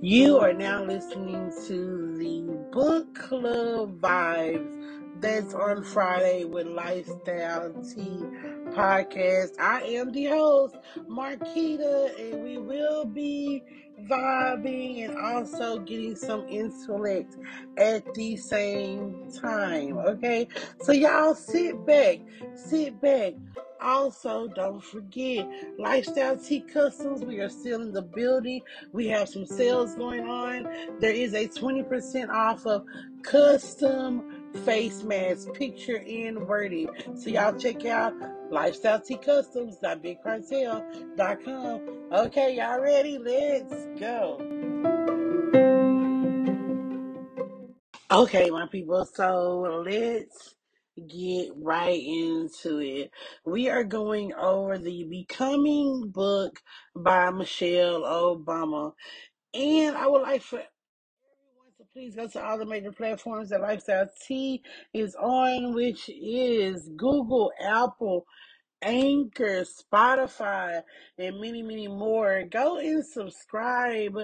You are now listening to the Book Club Vibes that's on Friday with Lifestyle T Podcast. I am the host, Marquita, and we will be vibing and also getting some intellect at the same time, okay? So y'all sit back. Also, don't forget, Lifestyle T Customs, we are still in the building. We have some sales going on. There is a 20% off of custom face mask, picture and wording. So y'all check out lifestyletcustoms.bigcartel.com. Okay, y'all ready? Let's go. Okay, my people, so let's get right into it. We are going over the Becoming book by Michelle Obama. And I would like for everyone to please go to all the major platforms that Lifestyle T is on, which is Google, Apple, Anchor, Spotify, and many, many more. Go and subscribe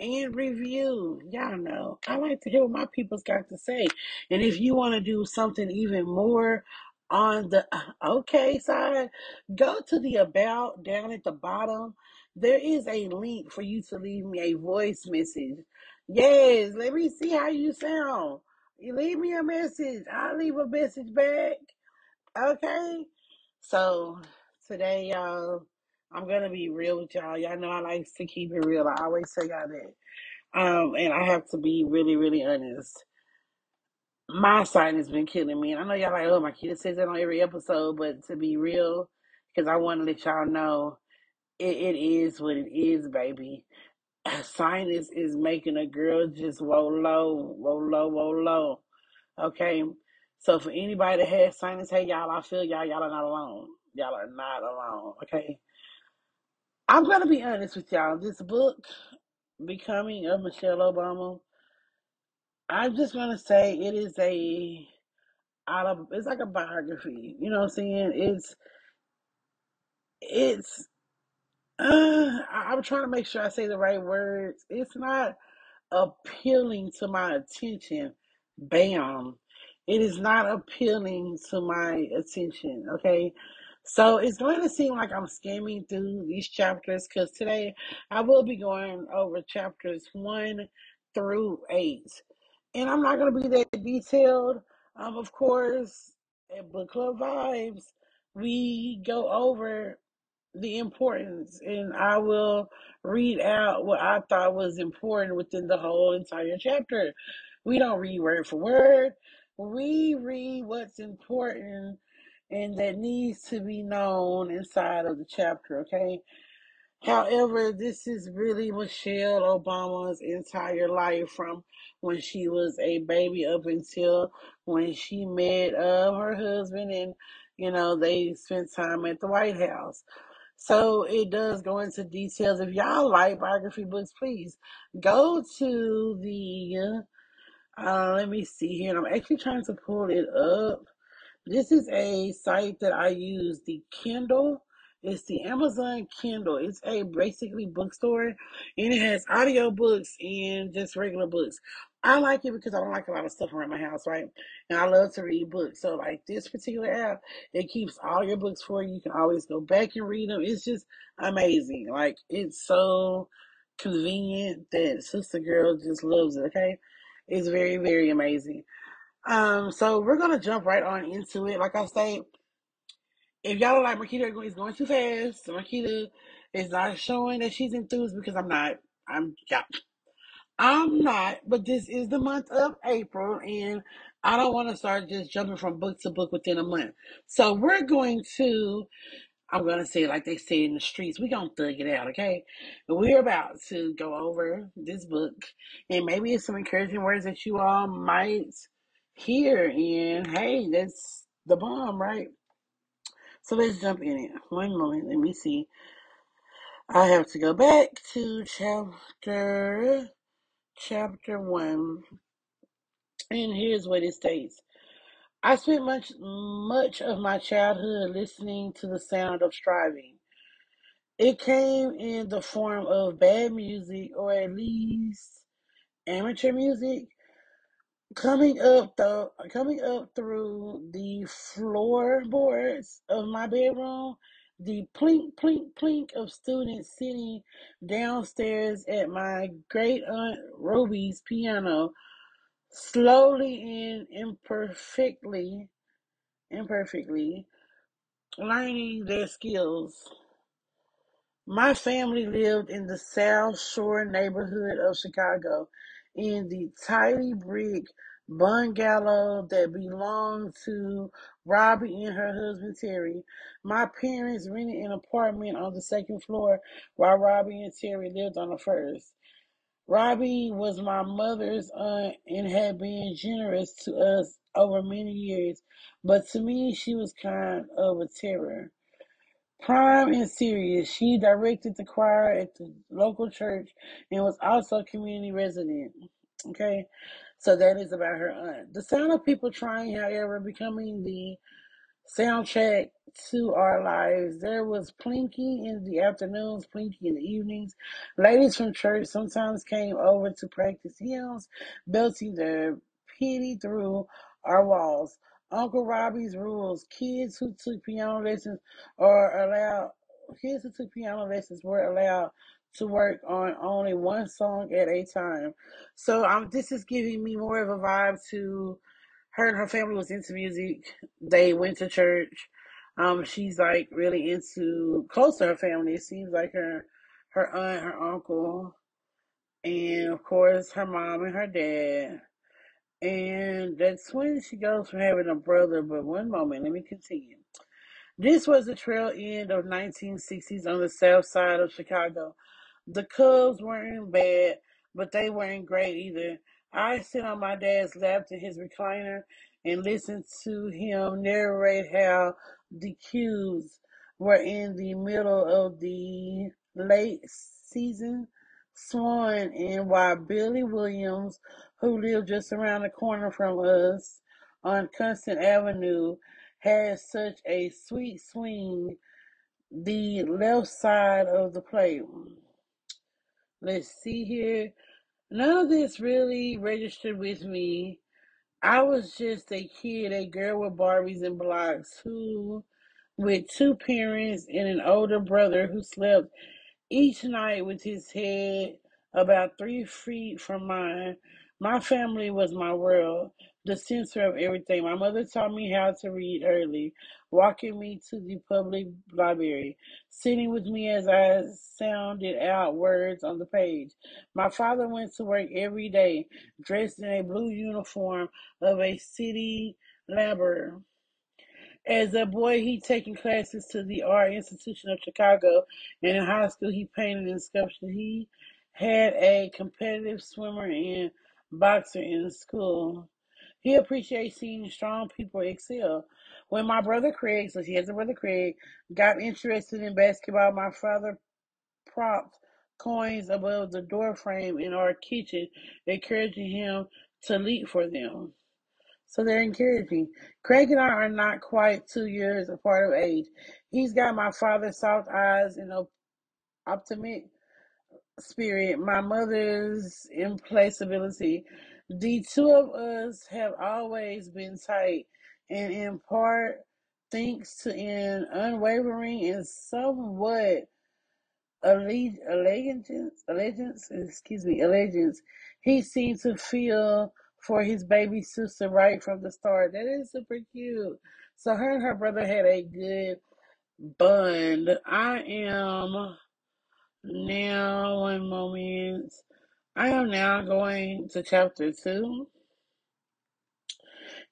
and review. Y'all know I like to hear what my people's got to say. And if you want to do something even more on the okay side, go to the about down at the bottom. There is a link for you to leave me a voice message. Yes, let me see how you sound. You leave me a message, I'll leave a message back. Okay, so today, y'all, I'm going to be real with y'all. Y'all know I like to keep it real. I always say y'all that. And I have to be really, really honest. My sign has been killing me. And I know y'all like, oh, my kid says that on every episode. But to be real, because I want to let y'all know, it is what it is, baby. Sinus is making a girl just whoa, low. Okay? So for anybody that has sinus, hey, y'all, I feel y'all. Y'all are not alone. Y'all are not alone. Okay? I'm going to be honest with y'all. This book, Becoming of Michelle Obama, I'm just going to say it is it's like a biography. You know what I'm saying? I'm trying to make sure I say the right words. It's not appealing to my attention. Bam. It is not appealing to my attention. Okay. So it's going to seem like I'm skimming through these chapters because today I will be going over chapters 1 through 8. And I'm not going to be that detailed. Of course, at Book Club Vibes, we go over the importance. And I will read out what I thought was important within the whole entire chapter. We don't read word for word. We read what's important and that needs to be known inside of the chapter, okay? However, this is really Michelle Obama's entire life from when she was a baby up until when she met her husband and, you know, they spent time at the White House. So it does go into details. If y'all like biography books, please go to the, let me see here. I'm actually trying to pull it up. This is a site that I use, the Kindle. It's the Amazon Kindle. It's a basically bookstore, and it has audio books and just regular books. I like it because I don't like a lot of stuff around my house, right? And I love to read books. So, like this particular app, it keeps all your books for you. You can always go back and read them. It's just amazing. Like, it's so convenient that Sister Girl just loves it, okay? It's very, very amazing. So we're going to jump right on into it. Like I say, if y'all are like, Marquita is going too fast, Marquita is not showing that she's enthused, because I'm not. I'm not, but this is the month of April, and I don't want to start just jumping from book to book within a month. So I'm going to say it like they say in the streets. We're going to thug it out, okay? But we're about to go over this book, and maybe it's some encouraging words that you all might here, and hey, that's the bomb, right? So let's jump in it. One moment, let me see. I have to go back to chapter 1, and here's what it states. I spent much of my childhood listening to the sound of striving. It came in the form of bad music, or at least amateur music, coming up through the floorboards of my bedroom, the plink, plink, plink of students sitting downstairs at my great aunt Ruby's piano, slowly and imperfectly learning their skills. My family lived in the South Shore neighborhood of Chicago, in the tidy brick bungalow that belonged to Robbie and her husband Terry. My parents rented an apartment on the second floor while Robbie and Terry lived on the first. Robbie was my mother's aunt and had been generous to us over many years, but to me she was kind of a terror. Prime and serious, she directed the choir at the local church and was also a community resident. Okay, so that is about her aunt. The sound of people trying, however, becoming the soundtrack to our lives. There was plinking in the afternoons, plinking in the evenings. Ladies from church sometimes came over to practice hymns, belting their penny through our walls. Uncle Robbie's rules: kids who took piano lessons were allowed to work on only one song at a time. So this is giving me more of a vibe to her, and her family was into music. They went to church. She's like really close to her family. It seems like her aunt, her uncle, and of course her mom and her dad. And that's when she goes from having a brother. But one moment, let me continue. This was the trail end of 1960s on the south side of Chicago. The Cubs weren't bad, but they weren't great either. I sit on my dad's lap in his recliner and listen to him narrate how the Cubs were in the middle of the late season swan, and why Billy Williams, who lived just around the corner from us on Constant Avenue, had such a sweet swing, the left side of the plate. Let's see here. None of this really registered with me. I was just a kid, a girl with Barbies and blocks, with two parents and an older brother who slept each night with his head about 3 feet from mine. My family was my world, the center of everything. My mother taught me how to read early, walking me to the public library, sitting with me as I sounded out words on the page. My father went to work every day, dressed in a blue uniform of a city laborer. As a boy, he'd taken classes to the Art Institute of Chicago, and in high school he painted and sculpted. He had a competitive swimmer and boxer in school. He appreciates seeing strong people excel. When my brother Craig, so she has a brother Craig, got interested in basketball, my father propped coins above the door frame in our kitchen, encouraging him to leap for them. So they're encouraging. Craig and I are not quite 2 years apart of age. He's got my father's soft eyes and optimistic spirit, my mother's implacability. The two of us have always been tight, and in part thanks to an unwavering and somewhat allegiance, he seemed to feel for his baby sister right from the start. That is super cute. So her and her brother had a good bond. I am now going to chapter 2.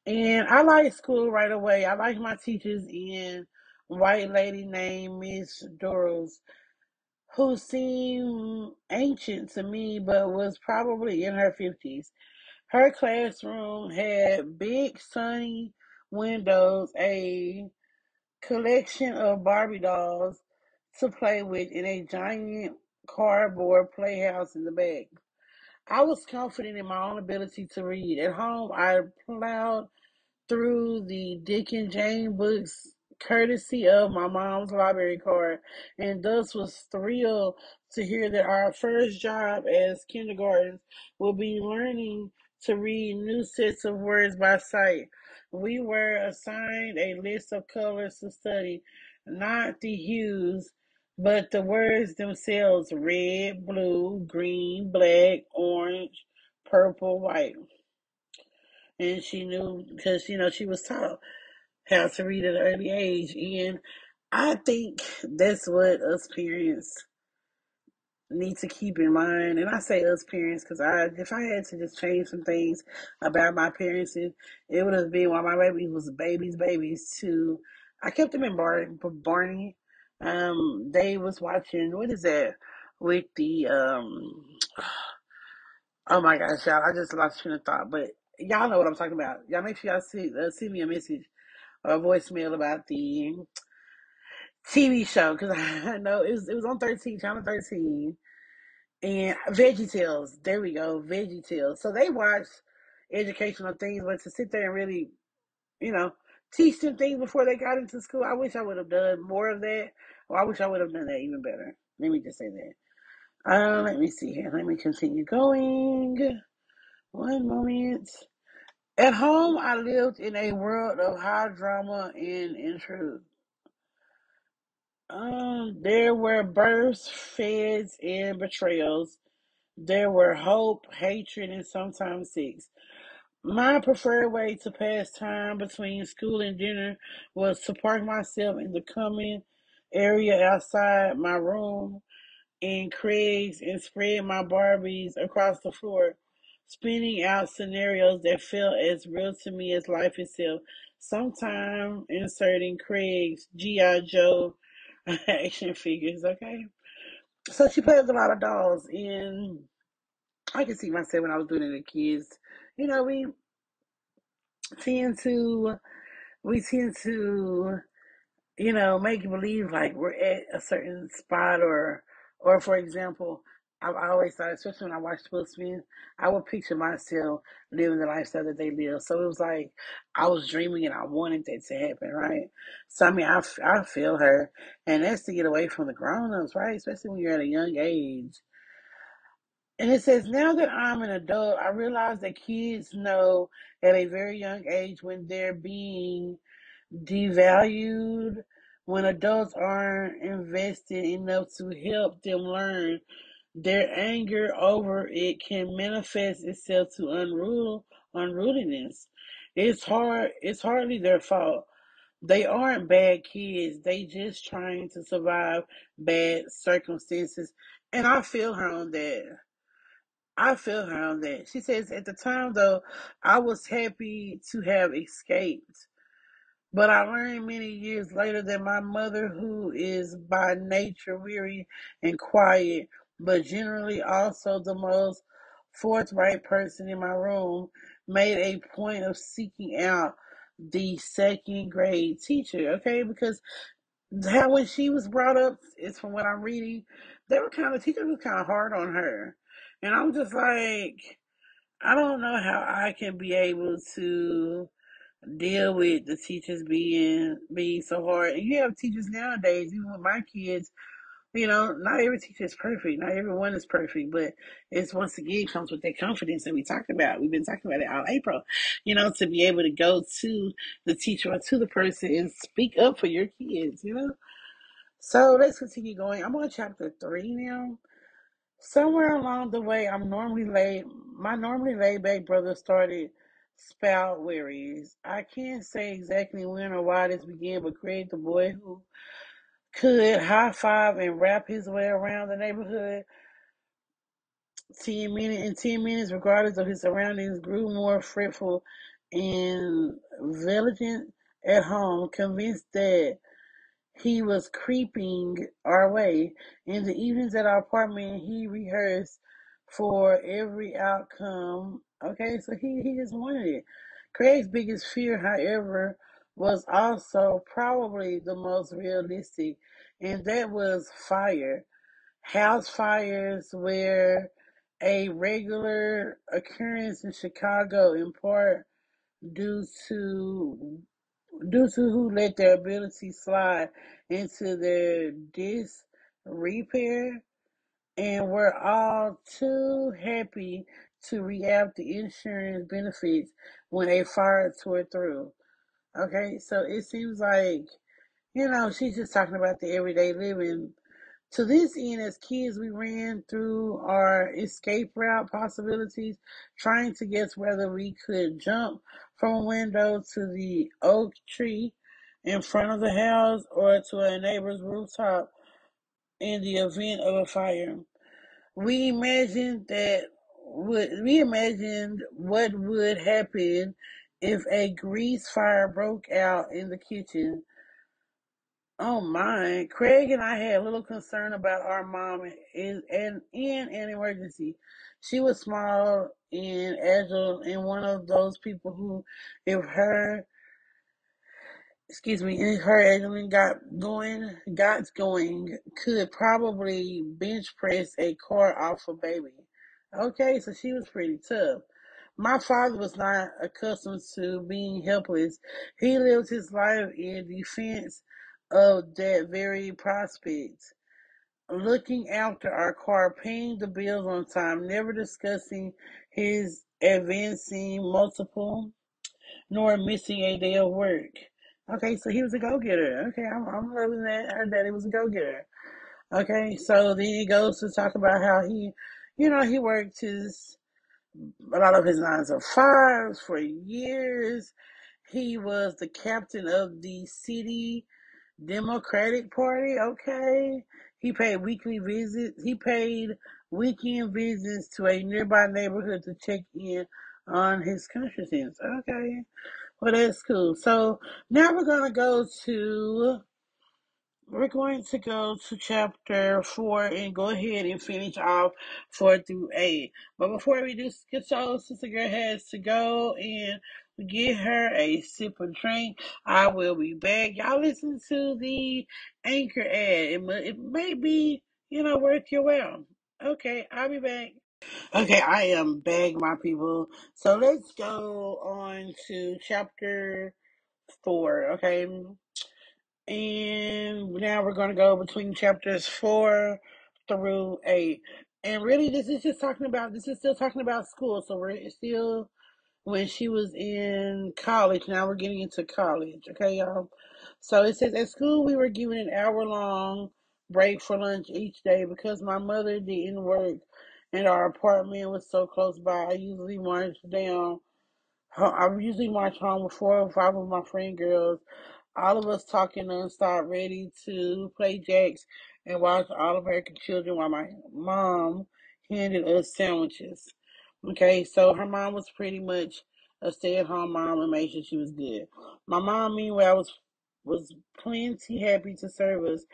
And I like school right away. I like my teachers and white lady named Miss Doros, who seemed ancient to me, but was probably in her 50s. Her classroom had big sunny windows, a collection of Barbie dolls to play with, and a giant cardboard playhouse in the back. I was confident in my own ability to read. At home, I plowed through the Dick and Jane books, courtesy of my mom's library card, and thus was thrilled to hear that our first job as kindergartens will be learning to read new sets of words by sight. We were assigned a list of colors to study, not the hues, but the words themselves: red, blue, green, black, orange, purple, white. And she knew because, you know, she was taught how to read at an early age. And I think that's what us parents need to keep in mind. And I say us parents because if I had to just change some things about my parents, it would have been while my baby was babies to, I kept them in Barney. They was watching, what is that? With the, oh my gosh, y'all, I just lost train of thought, but y'all know what I'm talking about. Y'all make sure y'all send me a message or a voicemail about the TV show, because I know it was on channel 13, and Veggie Tales. There we go, Veggie Tales. So they watch educational things, but to sit there and really, you know, teach them things before they got into school, I wish I would have done more of that, or I wish I would have done that even better. Let me just say that. Let me see here. Let me continue going. One moment. At home, I lived in a world of high drama and intrigue. There were births, feds, and betrayals. There were hope, hatred, and sometimes sex. My preferred way to pass time between school and dinner was to park myself in the common area outside my room and Craig's and spread my Barbies across the floor, spinning out scenarios that felt as real to me as life itself. Sometimes inserting Craig's G.I. Joe action figures, okay? So she played with a lot of dolls, and I could see myself when I was doing it to kids. You know, we tend to, you know, make you believe like we're at a certain spot or for example, I've always thought, especially when I watched Will Smith, I would picture myself living the lifestyle that they live. So it was like I was dreaming and I wanted that to happen, right? So, I mean, I feel her. And that's to get away from the grown-ups, right? Especially when you're at a young age. And it says, now that I'm an adult, I realize that kids know at a very young age when they're being devalued, when adults aren't invested enough to help them learn. Their anger over it can manifest itself to unruliness. It's hardly their fault. They aren't bad kids. They just trying to survive bad circumstances. And I feel her on that. She says, at the time, though, I was happy to have escaped. But I learned many years later that my mother, who is by nature weary and quiet, but generally also the most forthright person in my room, made a point of seeking out the second grade teacher, okay? Because how when she was brought up, it's from what I'm reading, teachers were kind of hard on her. And I'm just like, I don't know how I can be able to deal with the teachers being so hard. And you have teachers nowadays, even with my kids, you know, not every teacher is perfect. Not everyone is perfect, but it's once again comes with that confidence that we talked about. We've been talking about it all April, you know, to be able to go to the teacher or to the person and speak up for your kids, you know. So let's continue going. I'm on chapter 3 now. Somewhere along the way, my normally laid back brother started spout worries. I can't say exactly when or why this began, but Craig, the boy who could high five and wrap his way around the neighborhood in 10 minutes, regardless of his surroundings, grew more fretful and vigilant at home, convinced that he was creeping our way. In the evenings at our apartment, he rehearsed for every outcome. Okay, so he just wanted it. Craig's biggest fear, however, was also probably the most realistic, and that was fire. House fires were a regular occurrence in Chicago, in part due to who let their ability slide into their disrepair, and we're all too happy to reap the insurance benefits when a fire tore through. Okay, so it seems like, you know, she's just talking about the everyday living. To this end, as kids, we ran through our escape route possibilities, trying to guess whether we could jump from a window to the oak tree in front of the house or to a neighbor's rooftop in the event of a fire. We imagined what would happen if a grease fire broke out in the kitchen. Oh my, Craig and I had a little concern about our mom in an emergency. She was small and agile and one of those people who, if her adrenaline got going, could probably bench press a car off a baby. Okay, so she was pretty tough. My father was not accustomed to being helpless. He lived his life in defense of that very prospect, looking after our car, paying the bills on time, never discussing his advancing multiple, nor missing a day of work. Okay, so he was a go-getter. Okay, I'm loving that. Her daddy was a go-getter. Okay, so then he goes to talk about how he, you know, he worked a lot of his 9s to 5s for years. He was the captain of the city Democratic Party, okay. He paid weekly visits. He paid weekend visits to a nearby neighborhood to check in on his constituents. Okay. Well, that's cool. So now we're going to go to chapter 4 and go ahead and finish off 4 through 8. But before we do, Sister Girl has to go and get her a sip of drink. I will be back. Y'all listen to the Anchor ad. It may be, you know, worth your while. Okay, I'll be back. Okay, I am back, my people. So let's go on to chapter 4, okay? And now we're going to go between chapters 4 through 8. And really, this is still talking about school. So we're still when she was in college. Now we're getting into college, okay, y'all? So it says, at school, we were given an hour-long break for lunch each day because my mother didn't work and our apartment was so close by. I usually marched home with 4 or 5 of my friend girls, all of us talking nonstop, ready to play jacks and watch All American Children while my mom handed us sandwiches. Okay, so her mom was pretty much a stay-at-home mom and made sure she was good. My mom, meanwhile, was plenty happy to serve us.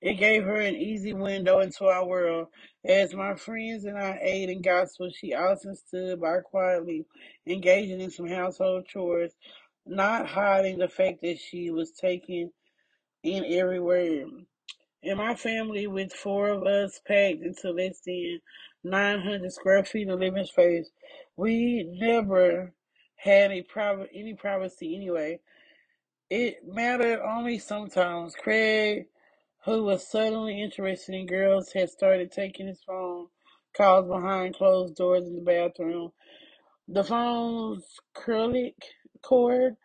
It gave her an easy window into our world. As my friends and I ate and gossiped, she often stood by quietly, engaging in some household chores, not hiding the fact that she was taking in every word. In my family, with 4 of us packed into less than 900 square feet of living space, we never had any privacy anyway. It mattered only sometimes. Craig, who was suddenly interested in girls, had started taking his phone calls behind closed doors in the bathroom. The phone's acrylic cord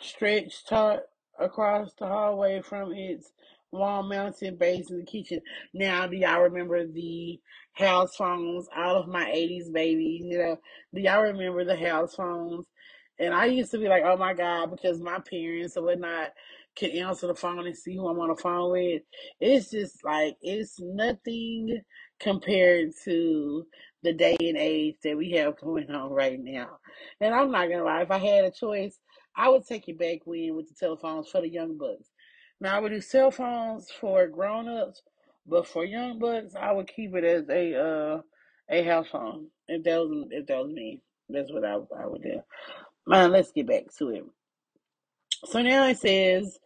stretched taut across the hallway from its wall-mounted base in the kitchen. Now, do y'all remember the house phones? All of my 80s babies, you know, do y'all remember the house phones? And I used to be like, oh my God, because my parents and whatnot could answer the phone and see who I'm on the phone with. It's just like, it's nothing compared to the day and age that we have going on right now. And I'm not gonna lie, if I had a choice, I would take it back with the telephones for the young bucks. Now, I would do cell phones for grown-ups, but for young bucks, I would keep it as a house phone. If that was me, that's what I would do. Let's get back to it. So now it says,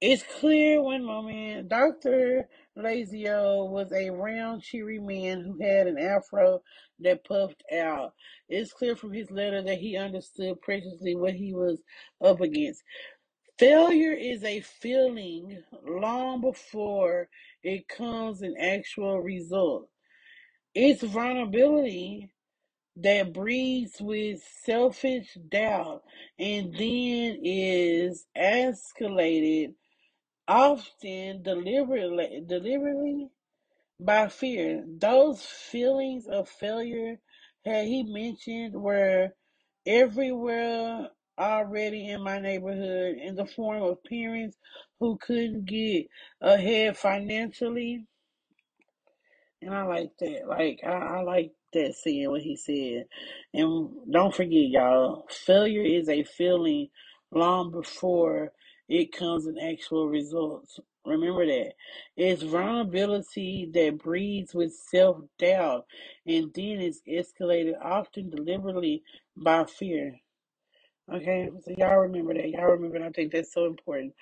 It's clear one moment Dr. Lazio was a round, cheery man who had an afro that puffed out. It's clear from his letter that he understood precisely what he was up against. Failure is a feeling long before it comes an actual result. It's vulnerability that breeds with selfish doubt and then is escalated, often deliberately, by fear. Those feelings of failure that he mentioned were everywhere already in my neighborhood, in the form of parents who couldn't get ahead financially. And I like that. Like, I like that, seeing what he said. And don't forget, y'all, failure is a feeling long before it comes in actual results. Remember that. It's vulnerability that breeds with self-doubt and then is escalated, often deliberately, by fear. Okay, so y'all remember that. Y'all remember that. I think that's so important.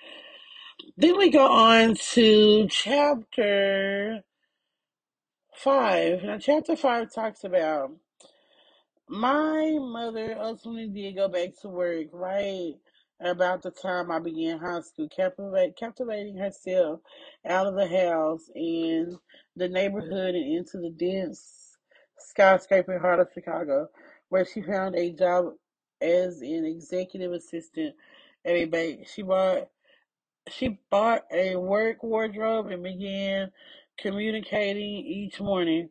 Then we go on to chapter 5. Now, chapter 5 talks about my mother ultimately did go back to work right about the time I began high school, captivating herself out of the house and the neighborhood and into the dense skyscraping heart of Chicago, where she found a job as an executive assistant at a bank. She bought a work wardrobe and began communicating each morning,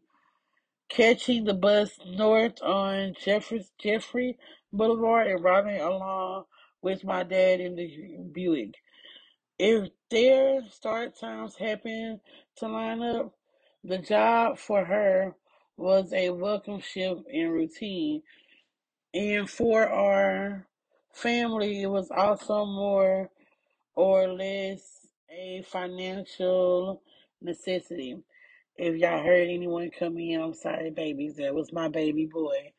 catching the bus north on Jeffrey Boulevard and riding along with my dad in the Buick. If their start times happened to line up, the job for her was a welcome shift in routine. And for our family, it was also more or less a financial necessity. If y'all heard anyone come in, I'm sorry, babies. That was my baby boy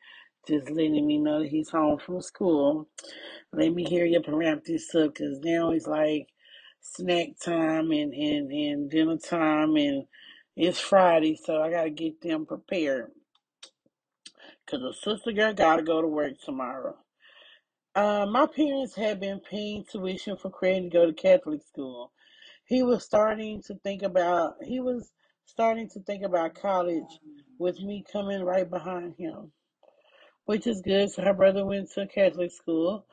just letting me know that he's home from school. Let me hear you wrap this up, because now it's like snack time and dinner time, and it's Friday, so I got to get them prepared, because the sister girl got to go to work tomorrow. My parents had been paying tuition for Craig to go to Catholic school. He was starting to think about college, with me coming right behind him, which is good. So her brother went to Catholic school,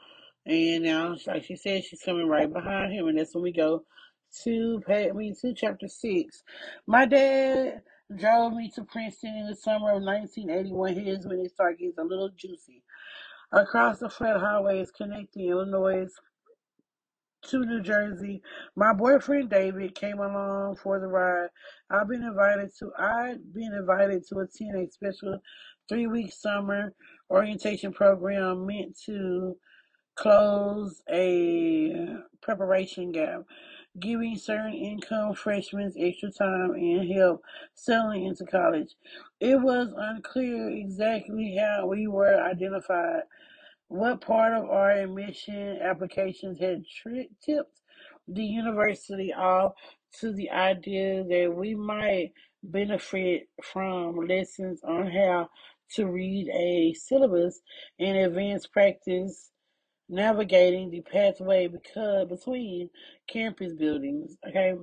and now, like she said, she's coming right behind him, and that's when we go to chapter 6. My dad drove me to Princeton in the summer of 1981. Here's when it started getting a little juicy. Across the flat highways connecting Illinois to New Jersey, my boyfriend David came along for the ride. I'd been invited to attend a special 3-week summer orientation program meant to close a preparation gap, giving certain income freshmen extra time and help settling into college. It was unclear exactly how we were identified, what part of our admission applications had tipped the university off to the idea that we might benefit from lessons on how to read a syllabus and advanced practice navigating the pathway between campus buildings. Okay,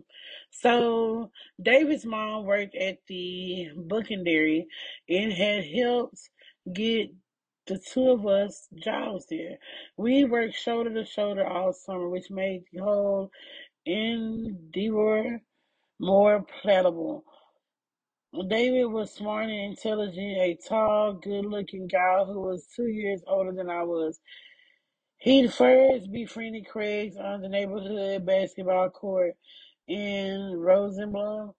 so David's mom worked at the Buccaneer and had helped get the two of us jobs there. We worked shoulder to shoulder all summer, which made the whole endeavor more palatable. David was smart and intelligent, a tall, good-looking guy who was 2 years older than I was. He first befriended Craig on the neighborhood basketball court in Rosenblum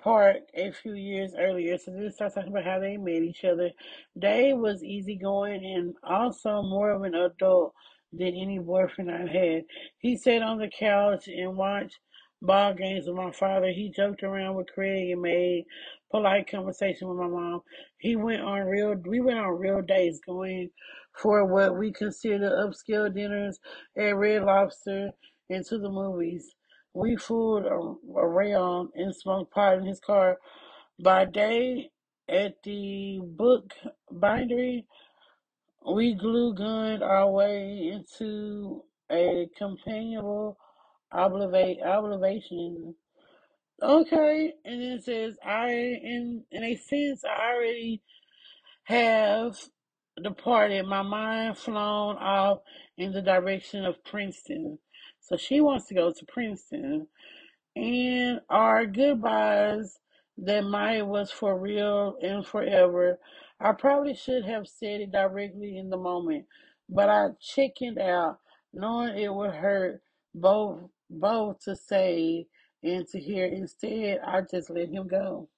Park a few years earlier. So this starts talking about how they met each other. Dave was easygoing and also more of an adult than any boyfriend I had. He sat on the couch and watched ball games with my father. He joked around with Craig and made polite conversation with my mom. We went on real dates, going for what we consider upscale dinners at Red Lobster and to the movies. We fooled around and smoked pot in his car by day. At the book bindery, we glue gunned our way into a companionable obligation. Okay, and it says, in a sense, I already have departed. My mind flown off in the direction of Princeton. So she wants to go to Princeton. And our goodbyes that mine was for real and forever. I probably should have said it directly in the moment, but I chickened out, knowing it would hurt both to say and to hear. Instead, I just let him go.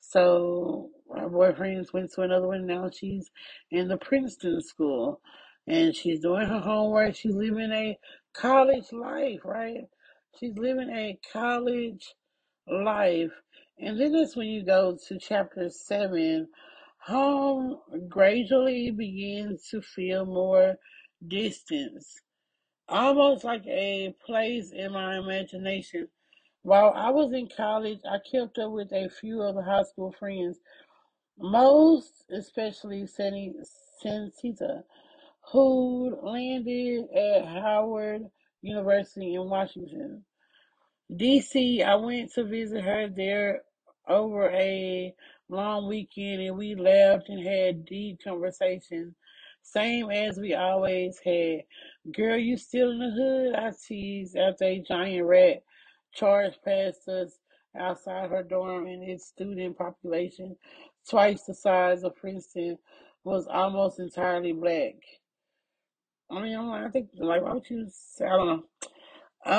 So my boyfriend went to another one. Now she's in the Princeton school, and she's doing her homework. She's living a college life, right? She's living a college life. And then that's when you go to chapter 7. Home gradually begins to feel more distance, almost like a place in my imagination. While I was in college, I kept up with a few of the high school friends, most especially Santita, who landed at Howard University in Washington, DC. I went to visit her there over a long weekend, and we laughed and had deep conversations, same as we always had. Girl, you still in the hood? I teased after a giant rat charged past us outside her dorm, and its student population, twice the size of Princeton, was almost entirely black. I mean, I think, like, why would you say, I don't know.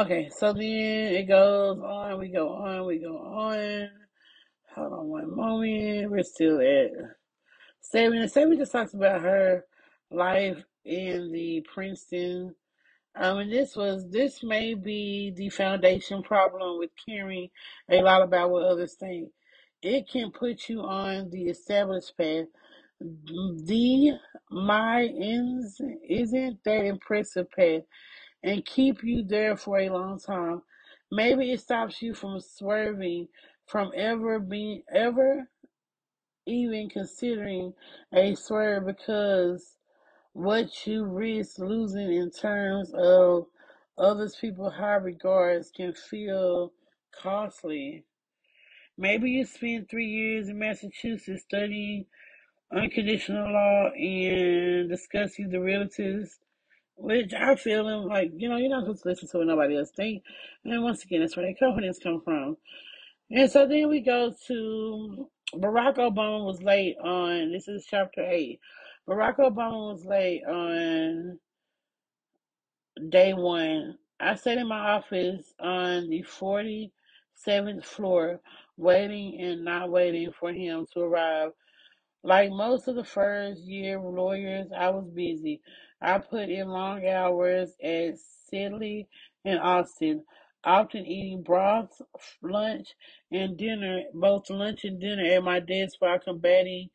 Okay, so then it goes on, we go on. Hold on one moment. We're still at 7. And 7 just talks about her life in the Princeton. And this may be the foundation problem with caring a lot about what others think. It can put you on the established path. My ends isn't that impressive path, and keep you there for a long time. Maybe it stops you from swerving, from ever even considering a swerve, because what you risk losing in terms of others people's high regards can feel costly. Maybe you spent 3 years in Massachusetts studying unconditional law and discussing the relatives, which I feel them, like, you're not supposed to listen to what nobody else thinks. And once again, that's where their confidence comes from. And so then we go to Barack Obama was late on, this is chapter 8. Barack Obama was late on day 1. I sat in my office on the 47th floor, waiting and not waiting for him to arrive. Like most of the first year lawyers, I was busy. I put in long hours at Sidley and Austin, often eating broth, lunch and dinner at my desk while combating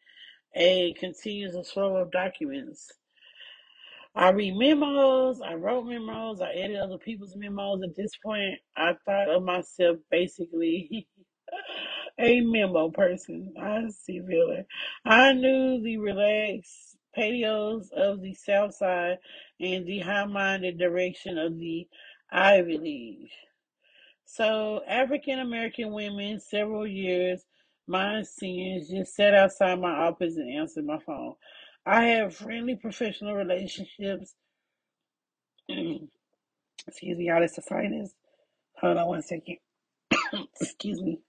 a continuous flow of documents. I read memos, I wrote memos, I edited other people's memos. At this point, I thought of myself basically a memo person. I knew the relaxed patios of the South Side and the high-minded direction of the Ivy League. So African-American women, several years my seniors, just sat outside my office and answered my phone. I had friendly professional relationships. Excuse me, y'all, that's the finest. Hold on one second. Excuse me.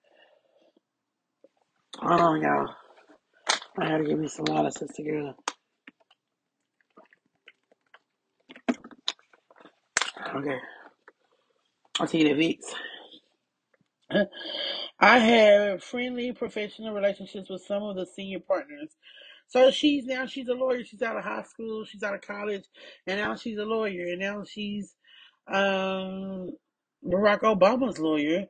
Hold on, y'all. I had to give me some water, sister girl. Okay. I'll see you that weeks. I have friendly professional relationships with some of the senior partners. So she's a lawyer. She's out of high school. She's out of college. And now she's a lawyer. And now she's Barack Obama's lawyer.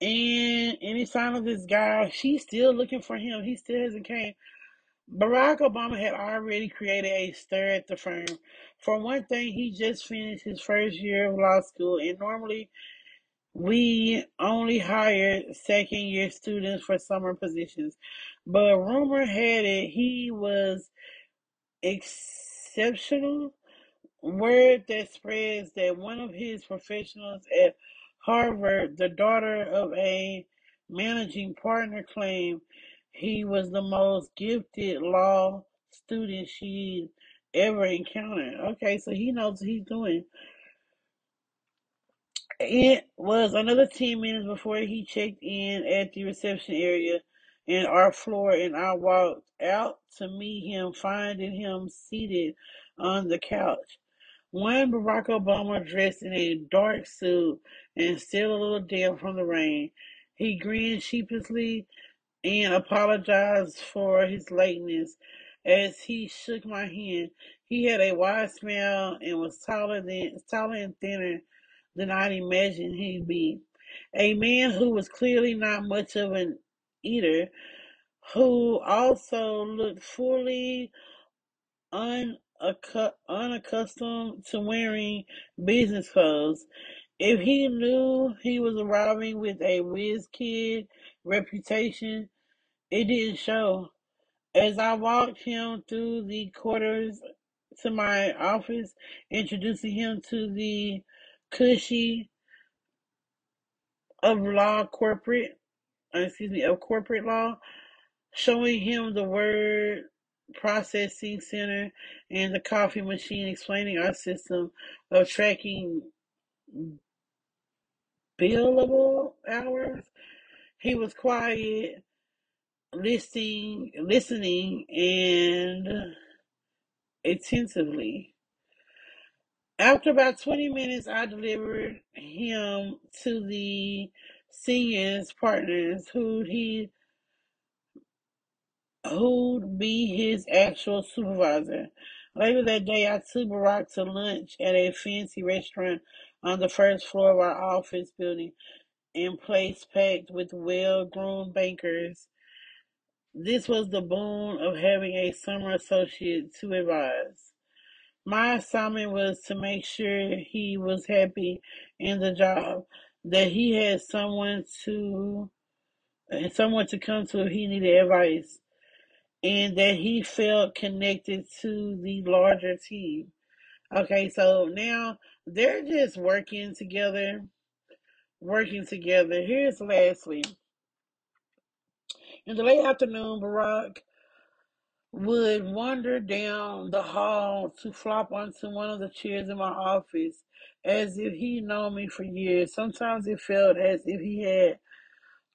And any sign of this guy, she's still looking for him. He still hasn't came. Barack Obama had already created a stir at the firm. For one thing, he just finished his first year of law school, and normally We only hired second-year students for summer positions, but rumor had it he was exceptional. Word that spreads that one of his professionals at Harvard, the daughter of a managing partner, claimed he was the most gifted law student she ever encountered. Okay, so he knows what he's doing. It was another 10 minutes before he checked in at the reception area in our floor, and I walked out to meet him, finding him seated on the couch. One Barack Obama, dressed in a dark suit and still a little damp from the rain. He grinned sheepishly and apologized for his lateness as he shook my hand. He had a wide smile and was taller and thinner than I'd imagined he'd be. A man who was clearly not much of an eater, who also looked fully unaccustomed to wearing business clothes. If he knew he was arriving with a whiz-kid reputation, it didn't show. As I walked him through the quarters to my office, introducing him to the cushy of corporate law, showing him the word processing center and the coffee machine, explaining our system of tracking billable hours. He was quiet, listening and attentively. After about 20 minutes, I delivered him to the seniors partners who'd be his actual supervisor. Later that day, I took Barack to lunch at a fancy restaurant on the first floor of our office building, in place packed with well-groomed bankers. This was the boon of having a summer associate to advise. My assignment was to make sure he was happy in the job, that he had someone to come to if he needed advice, and that he felt connected to the larger team. Okay, so now they're just working together. Here's lastly. In the late afternoon, Barack would wander down the hall to flop onto one of the chairs in my office as if he'd known me for years. Sometimes it felt as if he had.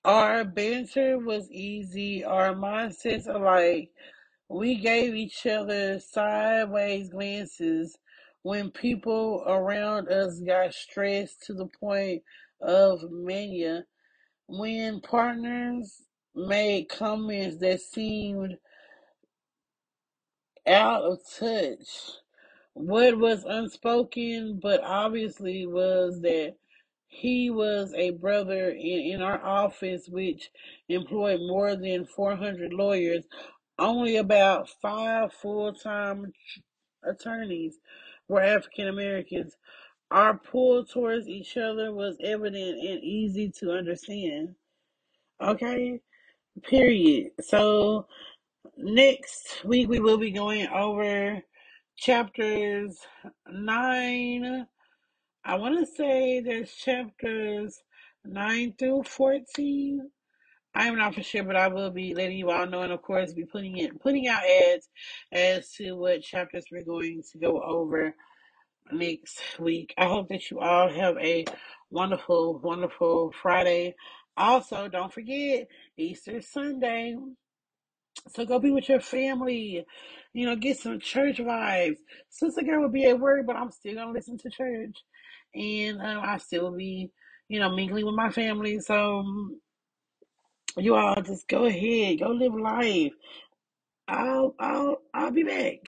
Our banter was easy, our mindsets alike. We gave each other sideways glances when people around us got stressed to the point of mania. When partners made comments that seemed out of touch, what was unspoken but obviously was that he was a brother in our office, which employed more than 400 lawyers, only about 5 full-time attorneys were African Americans. Our pull towards each other was evident and easy to understand. Okay? Period. So next week we will be going over chapters 9. I want to say there's chapters 9 through 14. I'm not for sure, but I will be letting you all know, and of course be putting out ads as to what chapters we're going to go over next week. I hope that you all have a wonderful, wonderful Friday. Also, don't forget Easter Sunday. So go be with your family, get some church vibes. Sister girl will be at work, but I'm still going to listen to church. And I still will be, mingling with my family. So you all just go ahead, go live life. I'll be back.